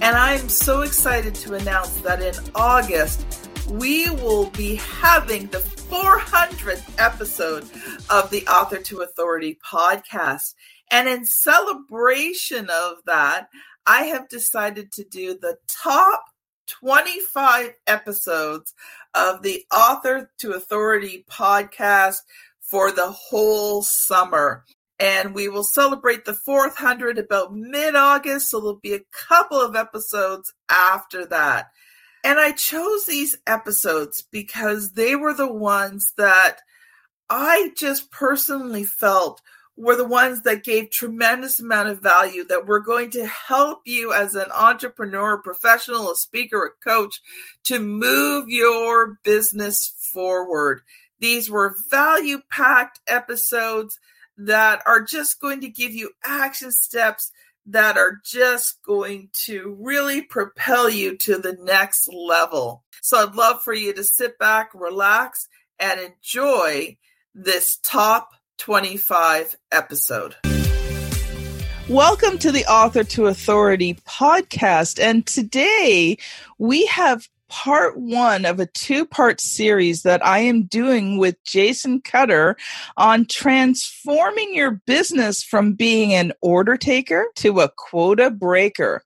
and I'm so excited to announce that in August, we will be having the 400th episode of the Author to Authority podcast. And in celebration of that, I have decided to do the top 25 episodes of the Author to Authority podcast for the whole summer. And we will celebrate the 400 about mid-August, so there'll be a couple of episodes after that. And I chose these episodes because they were the ones that I just personally felt were the ones that gave tremendous amount of value that we're going to help you as an entrepreneur, professional, a speaker, a coach to move your business forward. These were value-packed episodes that are just going to give you action steps that are just going to really propel you to the next level. So I'd love for you to sit back, relax, and enjoy this top 25 episode. Welcome to the Author to Authority podcast. And today we have part one of a two-part series that I am doing with Jason Cutter on transforming your business from being an order taker to a quota breaker.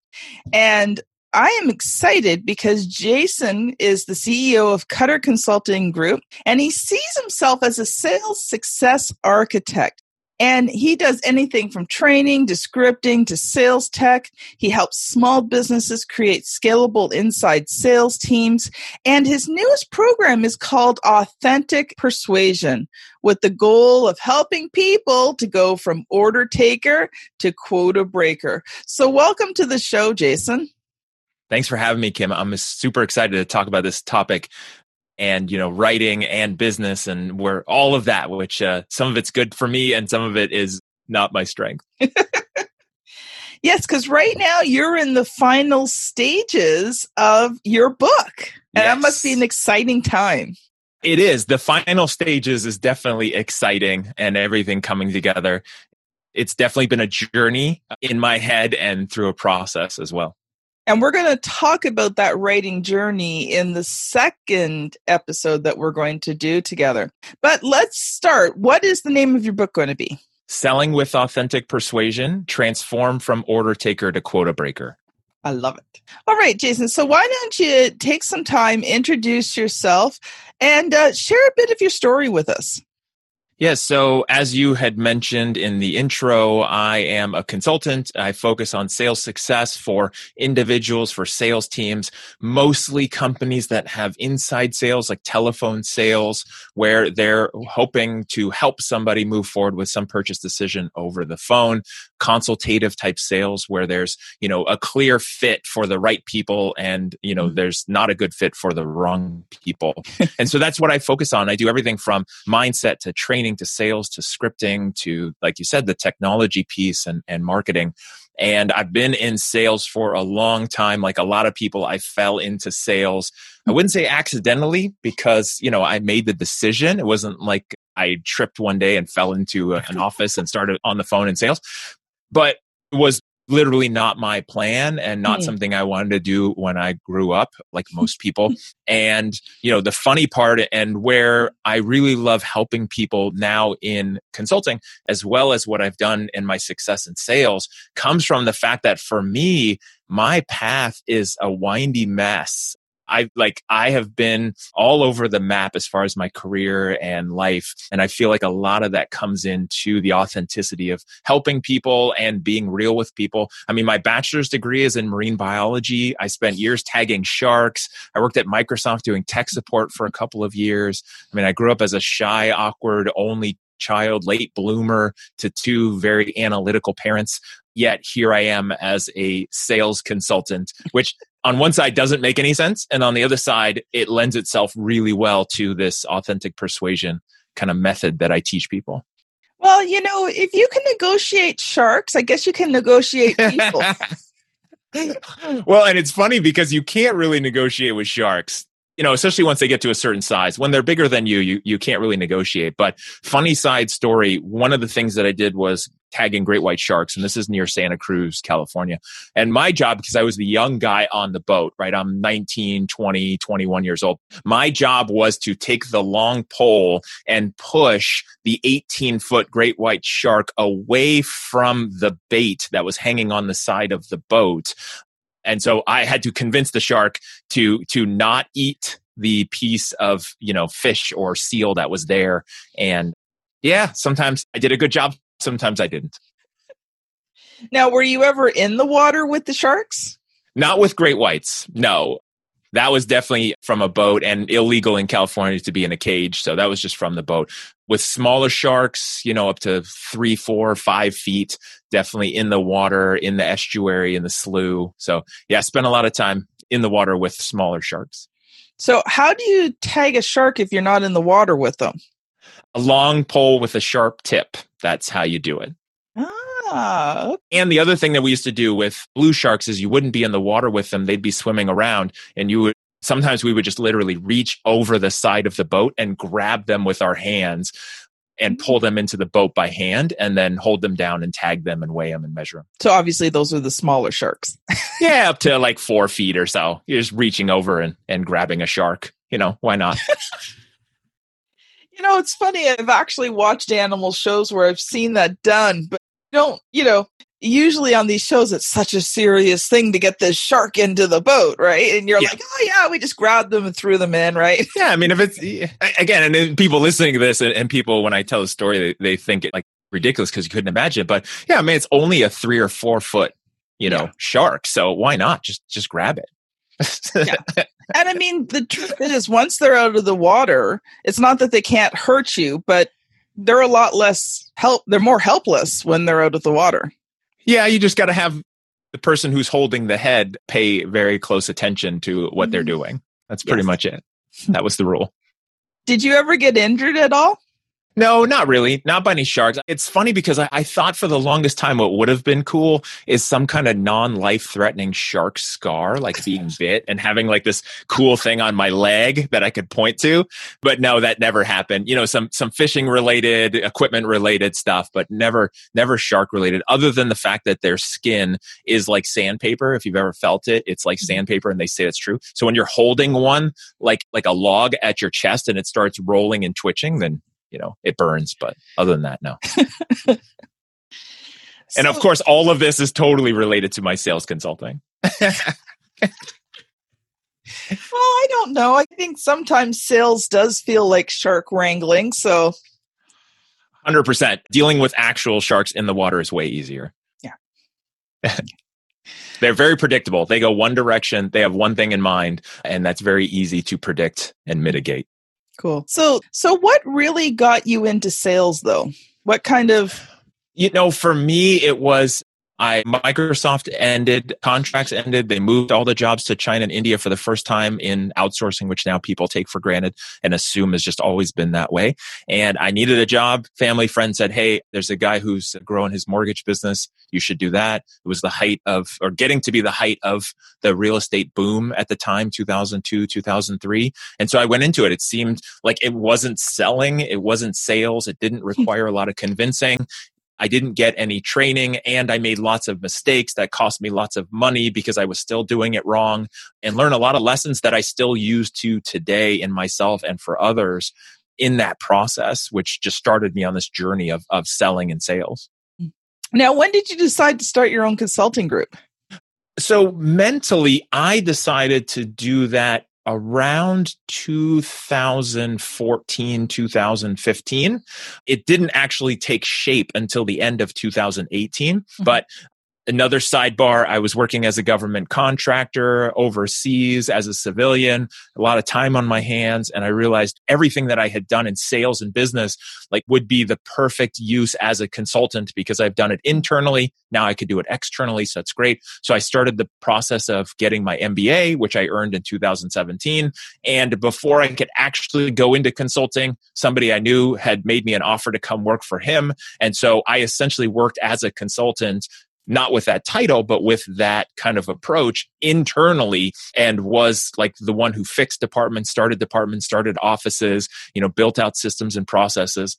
And I am excited because Jason is the CEO of Cutter Consulting Group, and he sees himself as a sales success architect. And he does anything from training to scripting to sales tech. He helps small businesses create scalable inside sales teams. And his newest program is called Authentic Persuasion, with the goal of helping people to go from order taker to quota breaker. So welcome to the show, Jason. Thanks for having me, Kim. I'm super excited to talk about this topic. And, you know, writing and business and we're all of that, which some of it's good for me and some of it is not my strength. Yes, because right now you're in the final stages of your book. And yes, that must be an exciting time. It is. The final stages is definitely exciting and everything coming together. It's definitely been a journey in my head and through a process as well. And we're going to talk about that writing journey in the second episode that we're going to do together. But let's start. What is the name of your book going to be? Selling with Authentic Persuasion, Transform from Order Taker to Quota Breaker. I love it. All right, Jason. So why don't you take some time, introduce yourself, and share a bit of your story with us. Yes. So as you had mentioned in the intro, I am a consultant. I focus on sales success for individuals, for sales teams, mostly companies that have inside sales, like telephone sales, where they're hoping to help somebody move forward with some purchase decision over the phone, consultative type sales where there's, you know, a clear fit for the right people and, you know, there's not a good fit for the wrong people. And so that's what I focus on. I do everything from mindset to training to sales, to scripting, to, like you said, the technology piece and marketing. And I've been in sales for a long time. Like a lot of people, I fell into sales. I wouldn't say accidentally because, you know, I made the decision. It wasn't like I tripped one day and fell into an office and started on the phone in sales, but it was literally not my plan and not something I wanted to do when I grew up, like most people. And, you know, the funny part and where I really love helping people now in consulting, as well as what I've done in my success in sales, comes from the fact that for me, my path is a windy mess. I have been all over the map as far as my career and life. And I feel like a lot of that comes into the authenticity of helping people and being real with people. I mean, my bachelor's degree is in marine biology. I spent years tagging sharks. I worked at Microsoft doing tech support for a couple of years. I mean, I grew up as a shy, awkward, only child, late bloomer to two very analytical parents. Yet here I am as a sales consultant, which on one side doesn't make any sense. And on the other side, it lends itself really well to this authentic persuasion kind of method that I teach people. Well, you know, if you can negotiate sharks, I guess you can negotiate people. Well, and it's funny because you can't really negotiate with sharks. You know, especially once they get to a certain size. When they're bigger than you can't really negotiate. But funny side story, one of the things that I did was tagging great white sharks. And this is near Santa Cruz, California. And my job, because I was the young guy on the boat, right? I'm 19, 20, 21 years old. My job was to take the long pole and push the 18-foot great white shark away from the bait that was hanging on the side of the boat. And so I had to convince the shark to not eat the piece of, you know, fish or seal that was there. And yeah, sometimes I did a good job. Sometimes I didn't. Now, were you ever in the water with the sharks? Not with great whites. No, that was definitely from a boat and illegal in California to be in a cage. So that was just from the boat. With smaller sharks, you know, up to 3, 4, 5 feet, definitely in the water, in the estuary, in the slough. So yeah, I spent a lot of time in the water with smaller sharks. So how do you tag a shark if you're not in the water with them? A long pole with a sharp tip. That's how you do it. And the other thing that we used to do with blue sharks is you wouldn't be in the water with them. They'd be swimming around and you would. Sometimes we would just literally reach over the side of the boat and grab them with our hands and pull them into the boat by hand and then hold them down and tag them and weigh them and measure them. So obviously those are the smaller sharks. Yeah, up to like 4 feet or so. You're just reaching over and grabbing a shark. You know, why not? You know, it's funny. I've actually watched animal shows where I've seen that done, but usually on these shows, it's such a serious thing to get this shark into the boat, right? And you're like, oh yeah, we just grabbed them and threw them in, right? Yeah, I mean, if it's, again, and people listening to this and people, when I tell a story, they think it like ridiculous because you couldn't imagine. But yeah, I mean, it's only a 3 or 4 foot, shark. So why not? Just grab it. Yeah. And I mean, the truth is once they're out of the water, it's not that they can't hurt you, but they're a lot less help. They're more helpless when they're out of the water. Yeah, you just got to have the person who's holding the head pay very close attention to what they're doing. That's pretty much it. That was the rule. Did you ever get injured at all? No, not really. Not by any sharks. It's funny because I thought for the longest time what would have been cool is some kind of non-life-threatening shark scar, like being bit and having like this cool thing on my leg that I could point to. But no, that never happened. You know, some fishing-related, equipment-related stuff, but never shark-related, other than the fact that their skin is like sandpaper. If you've ever felt it, it's like sandpaper, and they say it's true. So when you're holding one, like a log at your chest and it starts rolling and twitching, then it burns, but other than that, no. And of course, all of this is totally related to my sales consulting. Well, I don't know. I think sometimes sales does feel like shark wrangling. So 100%. Dealing with actual sharks in the water is way easier. Yeah. They're very predictable. They go one direction. They have one thing in mind, and that's very easy to predict and mitigate. Cool. So what really got you into sales though? What kind of... for me, it was Microsoft ended, contracts ended. They moved all the jobs to China and India for the first time in outsourcing, which now people take for granted and assume has just always been that way. And I needed a job. Family friend said, hey, there's a guy who's growing his mortgage business. You should do that. It was the height of the real estate boom at the time, 2002, 2003. And so I went into it. It seemed like it wasn't selling. It wasn't sales. It didn't require a lot of convincing. I didn't get any training and I made lots of mistakes that cost me lots of money because I was still doing it wrong and learned a lot of lessons that I still use to today in myself and for others in that process, which just started me on this journey of selling and sales. Now, when did you decide to start your own consulting group? So mentally, I decided to do that around 2014, 2015. It didn't actually take shape until the end of 2018, but another sidebar, I was working as a government contractor overseas as a civilian, a lot of time on my hands. And I realized everything that I had done in sales and business like would be the perfect use as a consultant because I've done it internally. Now I could do it externally. So that's great. So I started the process of getting my MBA, which I earned in 2017. And before I could actually go into consulting, somebody I knew had made me an offer to come work for him. And so I essentially worked as a consultant, not with that title, but with that kind of approach internally, and was like the one who fixed departments, started offices, built out systems and processes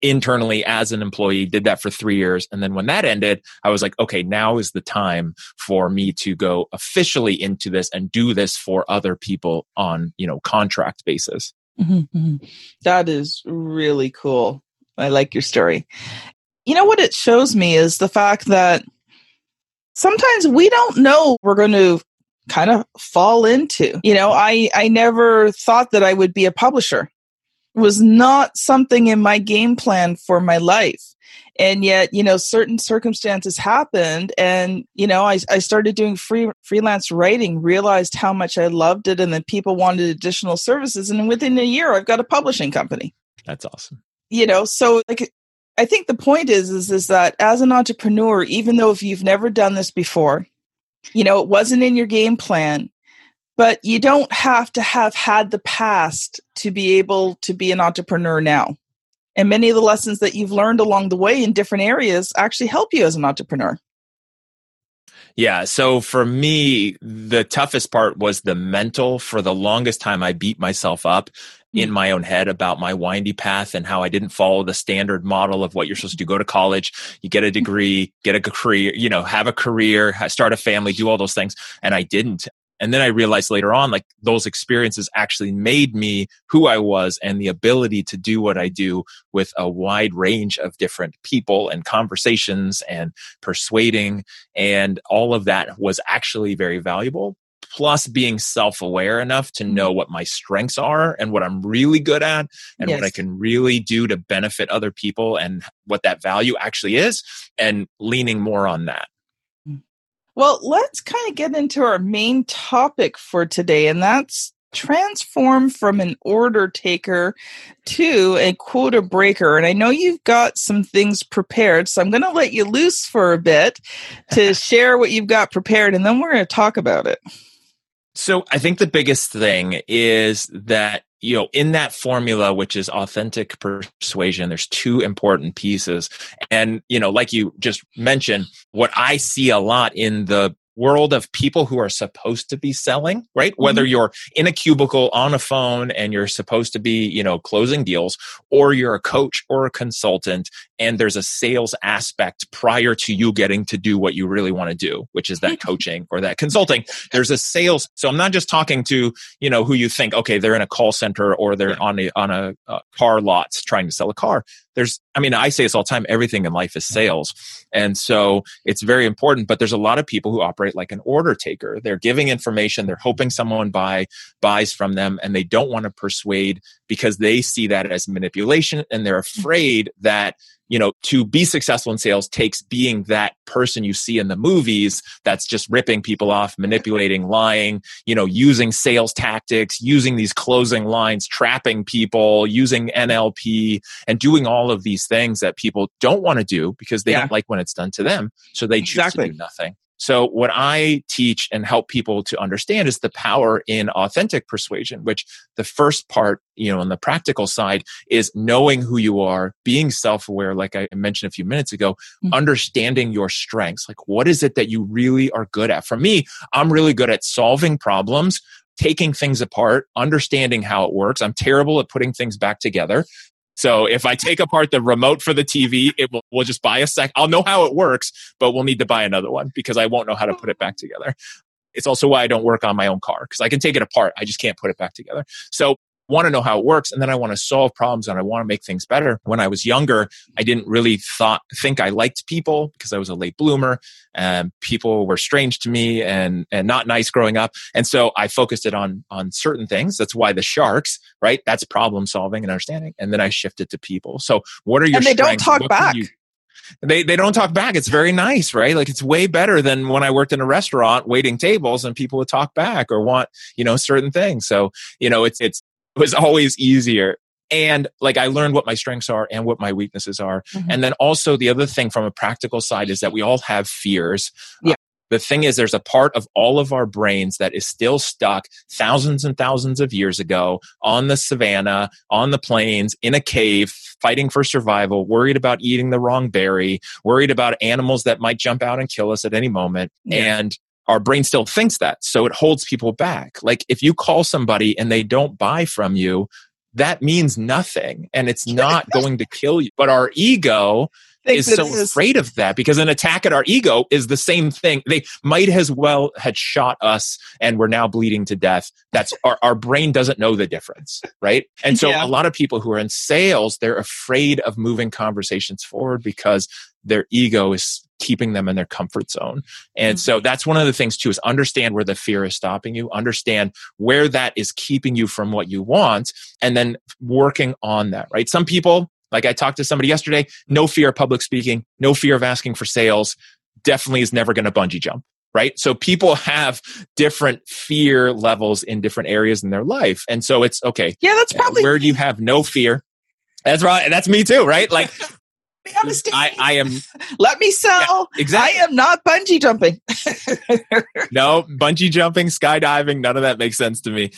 internally as an employee, did that for 3 years. And then when that ended, I was like, okay, now is the time for me to go officially into this and do this for other people on, contract basis. Mm-hmm. That is really cool. I like your story. You know what it shows me is the fact that sometimes we don't know we're going to kind of fall into. I never thought that I would be a publisher. It was not something in my game plan for my life. And yet, certain circumstances happened and, I started doing freelance writing, realized how much I loved it, and then people wanted additional services. And within a year, I've got a publishing company. That's awesome. So I think the point is that as an entrepreneur, even though if you've never done this before, it wasn't in your game plan, but you don't have to have had the past to be able to be an entrepreneur now. And many of the lessons that you've learned along the way in different areas actually help you as an entrepreneur. Yeah. So for me, the toughest part was the mental. For the longest time, I beat myself up in my own head about my windy path and how I didn't follow the standard model of what you're supposed to do. Go to college, you get a degree, get a career, have a career, start a family, do all those things. And I didn't. And then I realized later on, like those experiences actually made me who I was and the ability to do what I do with a wide range of different people and conversations and persuading. And all of that was actually very valuable. Plus being self-aware enough to know what my strengths are and what I'm really good at and what I can really do to benefit other people and what that value actually is, and leaning more on that. Well, let's kind of get into our main topic for today, and that's transform from an order taker to a quota breaker. And I know you've got some things prepared, so I'm going to let you loose for a bit to share what you've got prepared, and then we're going to talk about it. So I think the biggest thing is that, in that formula, which is authentic persuasion, there's two important pieces. And, like you just mentioned, what I see a lot in the world of people who are supposed to be selling, right? Whether you're in a cubicle on a phone and you're supposed to be, closing deals, or you're a coach or a consultant, and there's a sales aspect prior to you getting to do what you really want to do, which is that coaching or that consulting. There's a sales. So I'm not just talking to, who you think, okay, they're in a call center or they're on a car lot trying to sell a car. I say this all the time, everything in life is sales. And so it's very important, but there's a lot of people who operate like an order taker. They're giving information, they're hoping someone buys from them, and they don't want to persuade because they see that as manipulation, and they're afraid that, to be successful in sales takes being that person you see in the movies that's just ripping people off, manipulating, lying, using sales tactics, using these closing lines, trapping people, using NLP, and doing all of these things that people don't want to do because they don't like when it's done to them. So they choose to do nothing. So what I teach and help people to understand is the power in authentic persuasion, which the first part, on the practical side, is knowing who you are, being self-aware, like I mentioned a few minutes ago, understanding your strengths. Like, what is it that you really are good at? For me, I'm really good at solving problems, taking things apart, understanding how it works. I'm terrible at putting things back together. So if I take apart the remote for the TV, we'll just buy a sec. I'll know how it works, but we'll need to buy another one because I won't know how to put it back together. It's also why I don't work on my own car, because I can take it apart. I just can't put it back together. So want to know how it works, and then I want to solve problems and I want to make things better. When I was younger, I didn't really think I liked people because I was a late bloomer and people were strange to me and not nice growing up. And so I focused it on certain things. That's why the sharks, right? That's problem solving and understanding. And then I shifted to people. So what are your strengths? And they don't talk back. They don't talk back. It's very nice, right? Like it's way better than when I worked in a restaurant waiting tables and people would talk back or want, certain things. So, it was always easier. And like I learned what my strengths are and what my weaknesses are. Mm-hmm. And then also the other thing from a practical side is that we all have fears. Yeah. The thing is, there's a part of all of our brains that is still stuck thousands and thousands of years ago on the savannah, on the plains, in a cave, fighting for survival, worried about eating the wrong berry, worried about animals that might jump out and kill us at any moment. Yeah. And our brain still thinks that. So it holds people back. Like if you call somebody and they don't buy from you, that means nothing. And it's not going to kill you. But our ego is so afraid of that, because an attack at our ego is the same thing. They might as well had shot us and we're now bleeding to death. That's our brain doesn't know the difference, right? And so a lot of people who are in sales, they're afraid of moving conversations forward because their ego is keeping them in their comfort zone. And so that's one of the things too, is understand where the fear is stopping you, understand where that is keeping you from what you want, and then working on that, right? Some people, like I talked to somebody yesterday, no fear of public speaking, no fear of asking for sales, definitely is never going to bungee jump, right? So people have different fear levels in different areas in their life. And so it's okay. Yeah, that's probably where you have no fear. That's right. That's me too, right? Like I am. Let me sell. Yeah, exactly. I am not bungee jumping. No, bungee jumping, skydiving, none of that makes sense to me.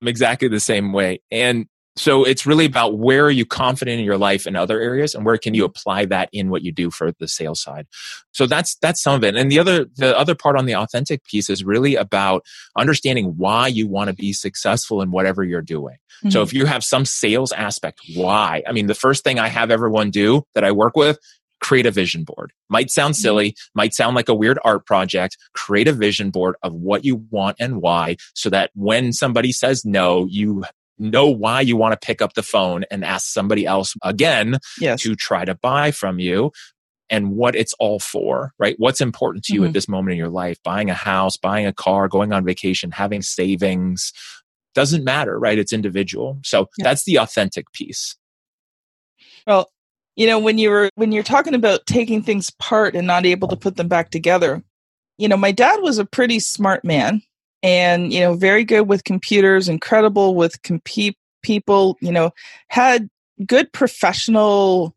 I'm exactly the same way. And so it's really about where are you confident in your life in other areas and where can you apply that in what you do for the sales side. So that's some of it. And the other part on the authentic piece is really about understanding why you want to be successful in whatever you're doing. Mm-hmm. So if you have some sales aspect, why? I mean, the first thing I have everyone do that I work with, create a vision board. Might sound silly, might sound like a weird art project. Create a vision board of what you want and why, so that when somebody says no, you know why you want to pick up the phone and ask somebody else again to try to buy from you, and what it's all for, right? What's important to you at this moment in your life? Buying a house, buying a car, going on vacation, having savings, doesn't matter, right? It's individual. So that's the authentic piece. Well, when you're talking about taking things apart and not able to put them back together, my dad was a pretty smart man. And, very good with computers, incredible with people, had good professional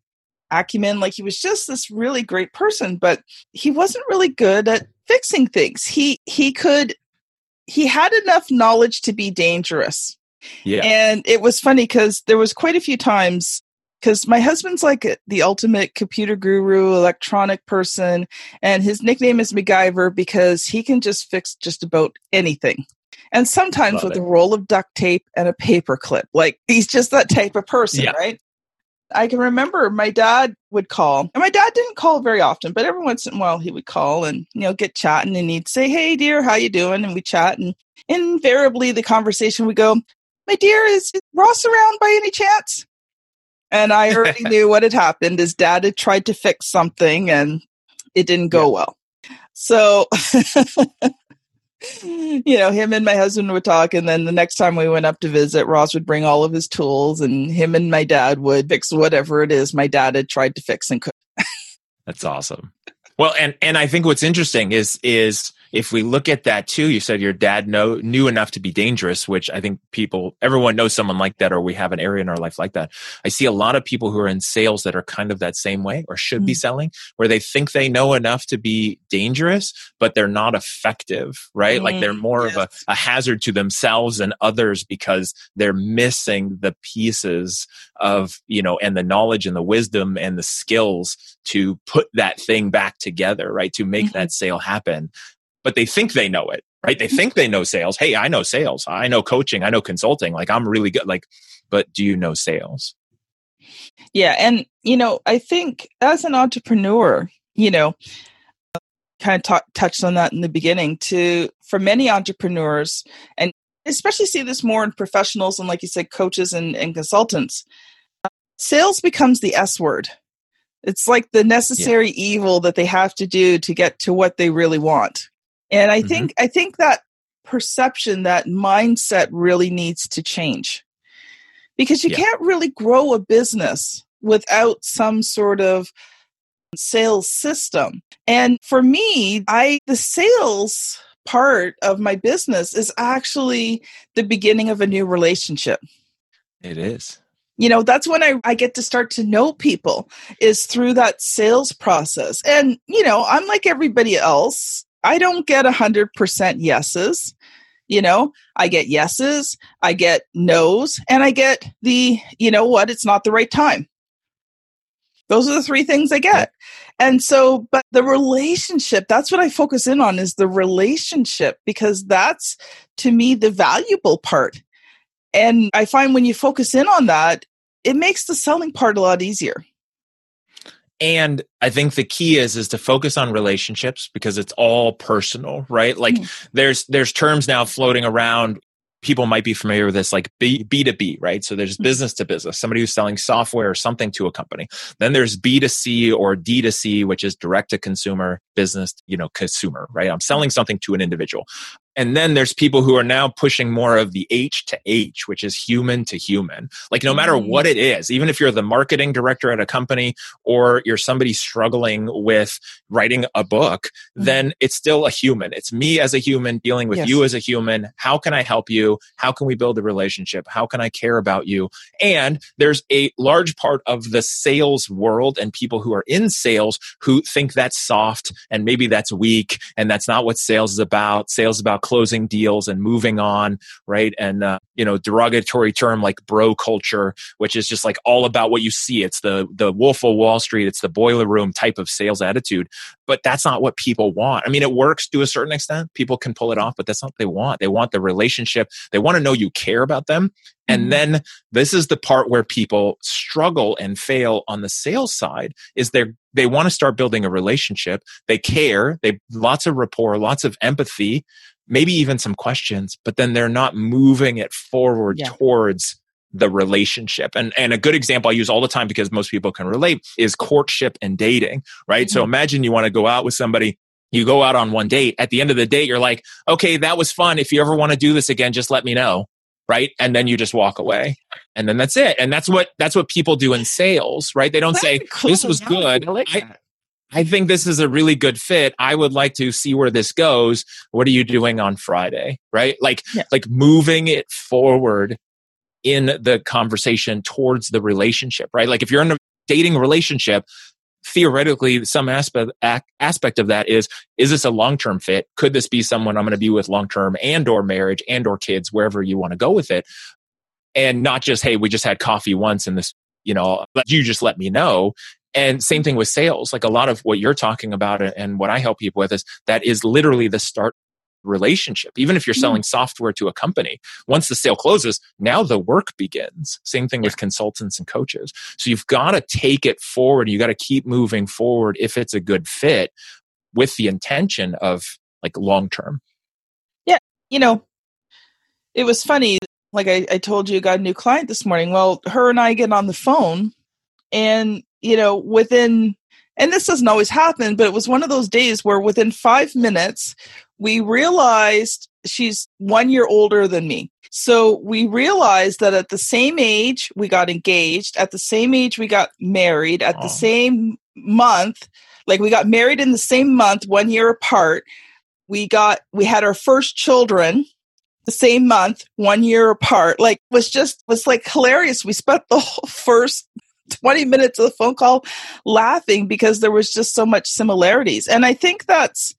acumen. Like he was just this really great person, but he wasn't really good at fixing things. He had enough knowledge to be dangerous. Yeah. And it was funny because there was quite a few times, because my husband's like the ultimate computer guru, electronic person, and his nickname is MacGyver because he can just fix just about anything. And sometimes a roll of duct tape and a paper clip. Like, he's just that type of person, right? I can remember my dad would call. And my dad didn't call very often, but every once in a while he would call and, get chatting. And he'd say, hey, dear, how you doing? And we chat. And invariably the conversation would go, my dear, is Ross around by any chance? And I already knew what had happened. His dad had tried to fix something and it didn't go well. So, him and my husband would talk. And then the next time we went up to visit, Ross would bring all of his tools and him and my dad would fix whatever it is my dad had tried to fix and cook. That's awesome. Well, and I think what's interesting is if we look at that too, you said your dad knew enough to be dangerous, which I think everyone knows someone like that, or we have an area in our life like that. I see a lot of people who are in sales that are kind of that same way, or should be selling, where they think they know enough to be dangerous, but they're not effective, right? Mm-hmm. Like they're more of a hazard to themselves and others because they're missing the pieces of, and the knowledge and the wisdom and the skills to put that thing back together, right? To make that sale happen. But they think they know it, right? They think they know sales. Hey, I know sales. I know coaching. I know consulting. Like, I'm really good. Like, but do you know sales? Yeah. And, I think as an entrepreneur, kind of touched on that in the beginning, for many entrepreneurs, and especially see this more in professionals and, like you said, coaches and consultants. Sales becomes the S word. It's like the necessary evil that they have to do to get to what they really want. And I think that perception, that mindset really needs to change, because you can't really grow a business without some sort of sales system. And for me, the sales part of my business is actually the beginning of a new relationship. It is. You know, that's when I get to start to know people, is through that sales process. And, you know, I'm like everybody else. I don't get 100% yeses. You know, I get yeses, I get no's, and I get the, you know what, it's not the right time. Those are the three things I get. And so, but the relationship, that's what I focus in on, is the relationship, because that's, to me, the valuable part. And I find when you focus in on that, it makes the selling part a lot easier. And I think the key is to focus on relationships, because it's all personal, right? Like there's terms now floating around. People might be familiar with this, like B2B, right? So there's business to business, somebody who's selling software or something to a company. Then there's B2C or D2C, which is direct to consumer business, you know, consumer, right? I'm selling something to an individual. And then there's people who are now pushing more of the H to H, which is human to human. Like no matter what it is, even if you're the marketing director at a company or you're somebody struggling with writing a book, then it's still a human. It's me as a human dealing with you as a human. How can I help you? How can we build a relationship? How can I care about you? And there's a large part of the sales world and people who are in sales who think that's soft and maybe that's weak and that's not what sales is about. Sales is about closing deals and moving on, right? And, you know, derogatory term like bro culture, which is just like all about what you see. It's the Wolf of Wall Street. It's the boiler room type of sales attitude. But that's not what people want. I mean, it works to a certain extent. People can pull it off, but that's not what they want. They want the relationship. They want to know you care about them. And then this is the part where people struggle and fail on the sales side, is they want to start building a relationship. They care. They lots of rapport, lots of empathy, maybe even some questions, but then they're not moving it forward towards the relationship. And a good example I use all the time, because most people can relate, is courtship and dating, right? So imagine you want to go out with somebody. You go out on one date. At the end of the date, you're like, okay, that was fun. If you ever want to do this again, just let me know. Right? And then you just walk away, and then that's it. And that's what people do in sales, right? They don't say, this was good. I think this is a really good fit. I would like to see where this goes. What are you doing on Friday? Right? Like moving it forward in the conversation towards the relationship, right? Like if you're in a dating relationship, theoretically, some aspect of that is this a long-term fit? Could this be someone I'm going to be with long-term, and or marriage, and or kids, wherever you want to go with it? And not just, hey, we just had coffee once and this, you know, you just let me know. And same thing with sales. Like a lot of what you're talking about and what I help people with is that is literally the start relationship. Even if you're selling software to a company, once the sale closes, now the work begins. Same thing with consultants and coaches. So you've got to take it forward. You got to keep moving forward if it's a good fit, with the intention of like long term. Yeah. You know, it was funny. Like I told you, I got a new client this morning. Well, her and I get on the phone, and, you know, and this doesn't always happen, but it was one of those days where within 5 minutes, we realized she's 1 year older than me. So we realized that at the same age, we got engaged. At the same age, we got married. At the same month, like we got married in the same month, 1 year apart. We had our first children the same month, 1 year apart. Like it was like hilarious. We spent the whole first 20 minutes of the phone call laughing because there was just so much similarities. And I think that's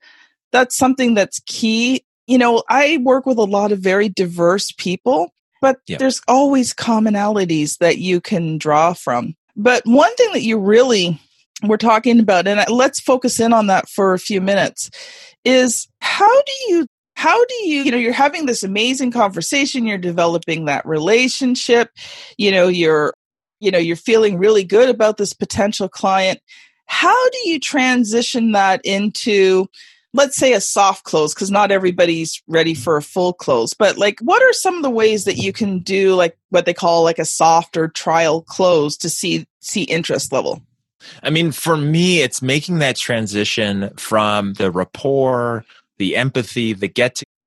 something that's key. You know, I work with a lot of very diverse people, but there's always commonalities that you can draw from. But one thing that you really were talking about, and let's focus in on that for a few minutes, is how do you, you know, you're having this amazing conversation, you're developing that relationship, you're feeling really good about this potential client. How do you transition that into let's say a soft close, because not everybody's ready for a full close, but like, what are some of the ways that you can do like what they call like a soft or trial close to see interest level? I mean, for me, it's making that transition from the rapport, the empathy, the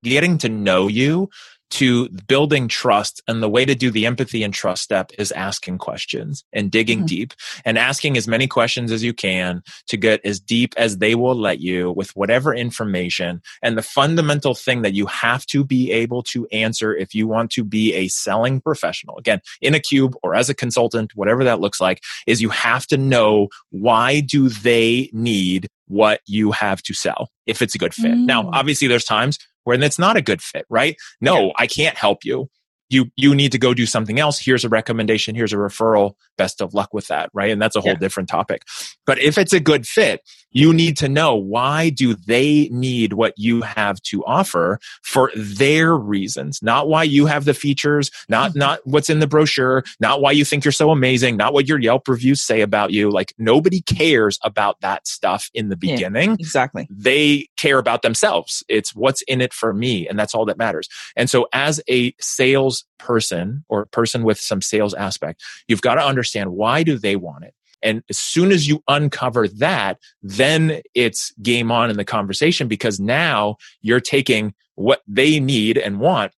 getting to know you, to building trust. And the way to do the empathy and trust step is asking questions and digging deep and asking as many questions as you can to get as deep as they will let you with whatever information. And the fundamental thing that you have to be able to answer if you want to be a selling professional, again, in a cube or as a consultant, whatever that looks like, is you have to know, why do they need what you have to sell if it's a good fit? Now, obviously there's times when it's not a good fit, right? No, I can't help you. You need to go do something else. Here's a recommendation. Here's a referral. Best of luck with that, right? And that's a whole different topic. But if it's a good fit, you need to know, why do they need what you have to offer for their reasons? Not why you have the features, not what's in the brochure, not why you think you're so amazing, not what your Yelp reviews say about you. Like, nobody cares about that stuff in the beginning. Yeah, exactly. They care about themselves. It's what's in it for me. And that's all that matters. And so as a sales person or person with some sales aspect, you've got to understand, why do they want it? And as soon as you uncover that, then it's game on in the conversation, because now you're taking what they need and want,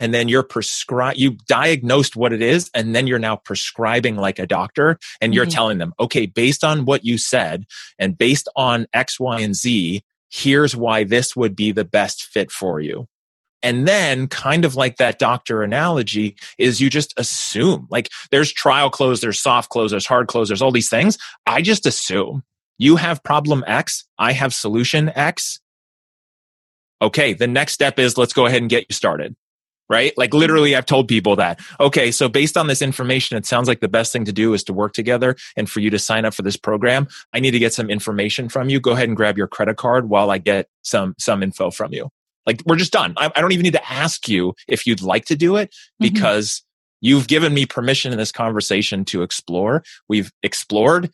and then you diagnosed what it is, and then you're now prescribing like a doctor, and you're telling them, okay, based on what you said and based on X, Y, and Z, here's why this would be the best fit for you. And then, kind of like that doctor analogy, is you just assume. Like, there's trial close, there's soft close, there's hard close, there's all these things. I just assume you have problem X, I have solution X. Okay, the next step is, let's go ahead and get you started, right? Like, literally, I've told people that. Okay, so based on this information, it sounds like the best thing to do is to work together and for you to sign up for this program. I need to get some information from you. Go ahead and grab your credit card while I get some info from you. Like, we're just done. I don't even need to ask you if you'd like to do it, because you've given me permission in this conversation to explore. We've explored.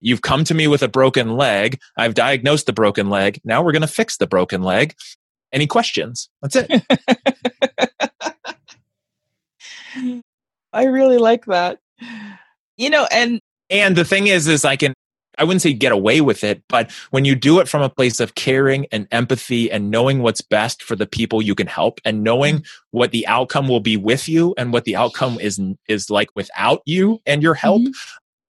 You've come to me with a broken leg. I've diagnosed the broken leg. Now we're going to fix the broken leg. Any questions? That's it. I really like that. You know, and the thing is I wouldn't say get away with it, but when you do it from a place of caring and empathy and knowing what's best for the people you can help and knowing what the outcome will be with you and what the outcome is like without you and your help,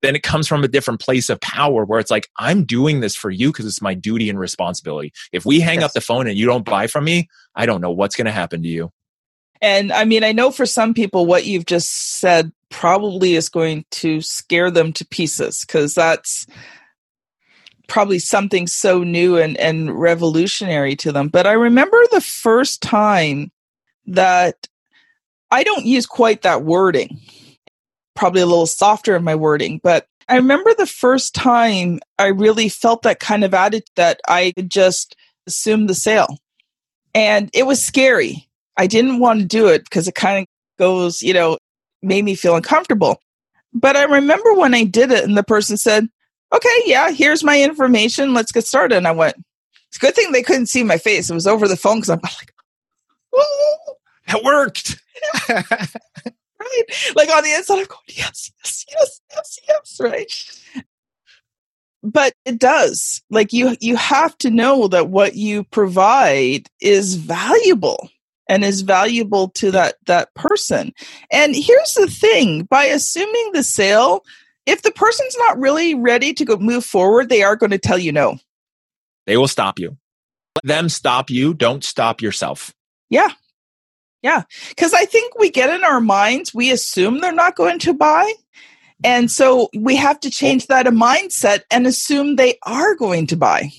then it comes from a different place of power where it's like, I'm doing this for you because it's my duty and responsibility. If we hang up the phone and you don't buy from me, I don't know what's going to happen to you. And I mean, I know for some people, what you've just said probably is going to scare them to pieces, because that's probably something so new and revolutionary to them. But I remember the first time that I don't use quite that wording, probably a little softer in my wording, but I remember the first time I really felt that kind of attitude that I could just assume the sale. And it was scary. I didn't want to do it because it kind of goes, you know, made me feel uncomfortable. But I remember when I did it and the person said, okay, yeah, here's my information. Let's get started. And I went, it's a good thing they couldn't see my face. It was over the phone, because I'm like, ooh, that worked. Right. Like, on the inside, I'm going, yes, right? But it does. Like, you have to know that what you provide is valuable. And is valuable to that person. And here's the thing, by assuming the sale, if the person's not really ready to go move forward, they are going to tell you no. They will stop you. Let them stop you. Don't stop yourself. Yeah. Yeah. Because I think we get in our minds, we assume they're not going to buy. And so we have to change that mindset and assume they are going to buy.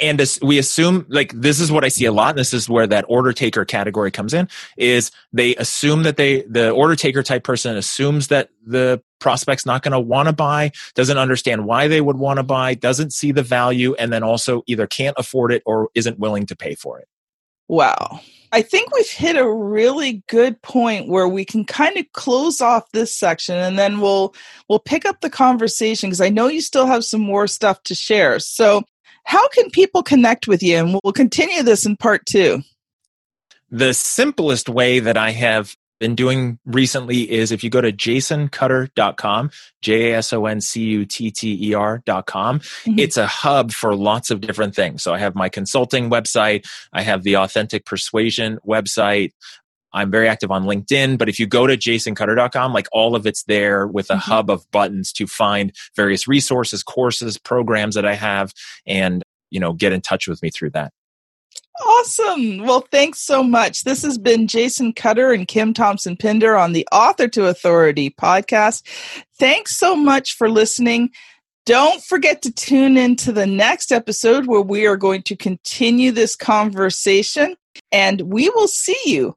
And we assume, like, this is what I see a lot, and this is where that order taker category comes in, is they assume that the order taker type person assumes that the prospect's not going to want to buy, doesn't understand why they would want to buy, doesn't see the value, and then also either can't afford it or isn't willing to pay for it. Wow. I think we've hit a really good point where we can kind of close off this section, and then we'll pick up the conversation, because I know you still have some more stuff to share. So How can people connect with you? And we'll continue this in part two. The simplest way that I have been doing recently is if you go to jasoncutter.com, jasoncutter.com, it's a hub for lots of different things. So I have my consulting website. I have the Authentic Persuasion website. I'm very active on LinkedIn, but if you go to jasoncutter.com, like all of it's there with a hub of buttons to find various resources, courses, programs that I have, and get in touch with me through that. Awesome. Well, thanks so much. This has been Jason Cutter and Kim Thompson Pinder on the Author to Authority podcast. Thanks so much for listening. Don't forget to tune in to the next episode where we are going to continue this conversation, and we will see you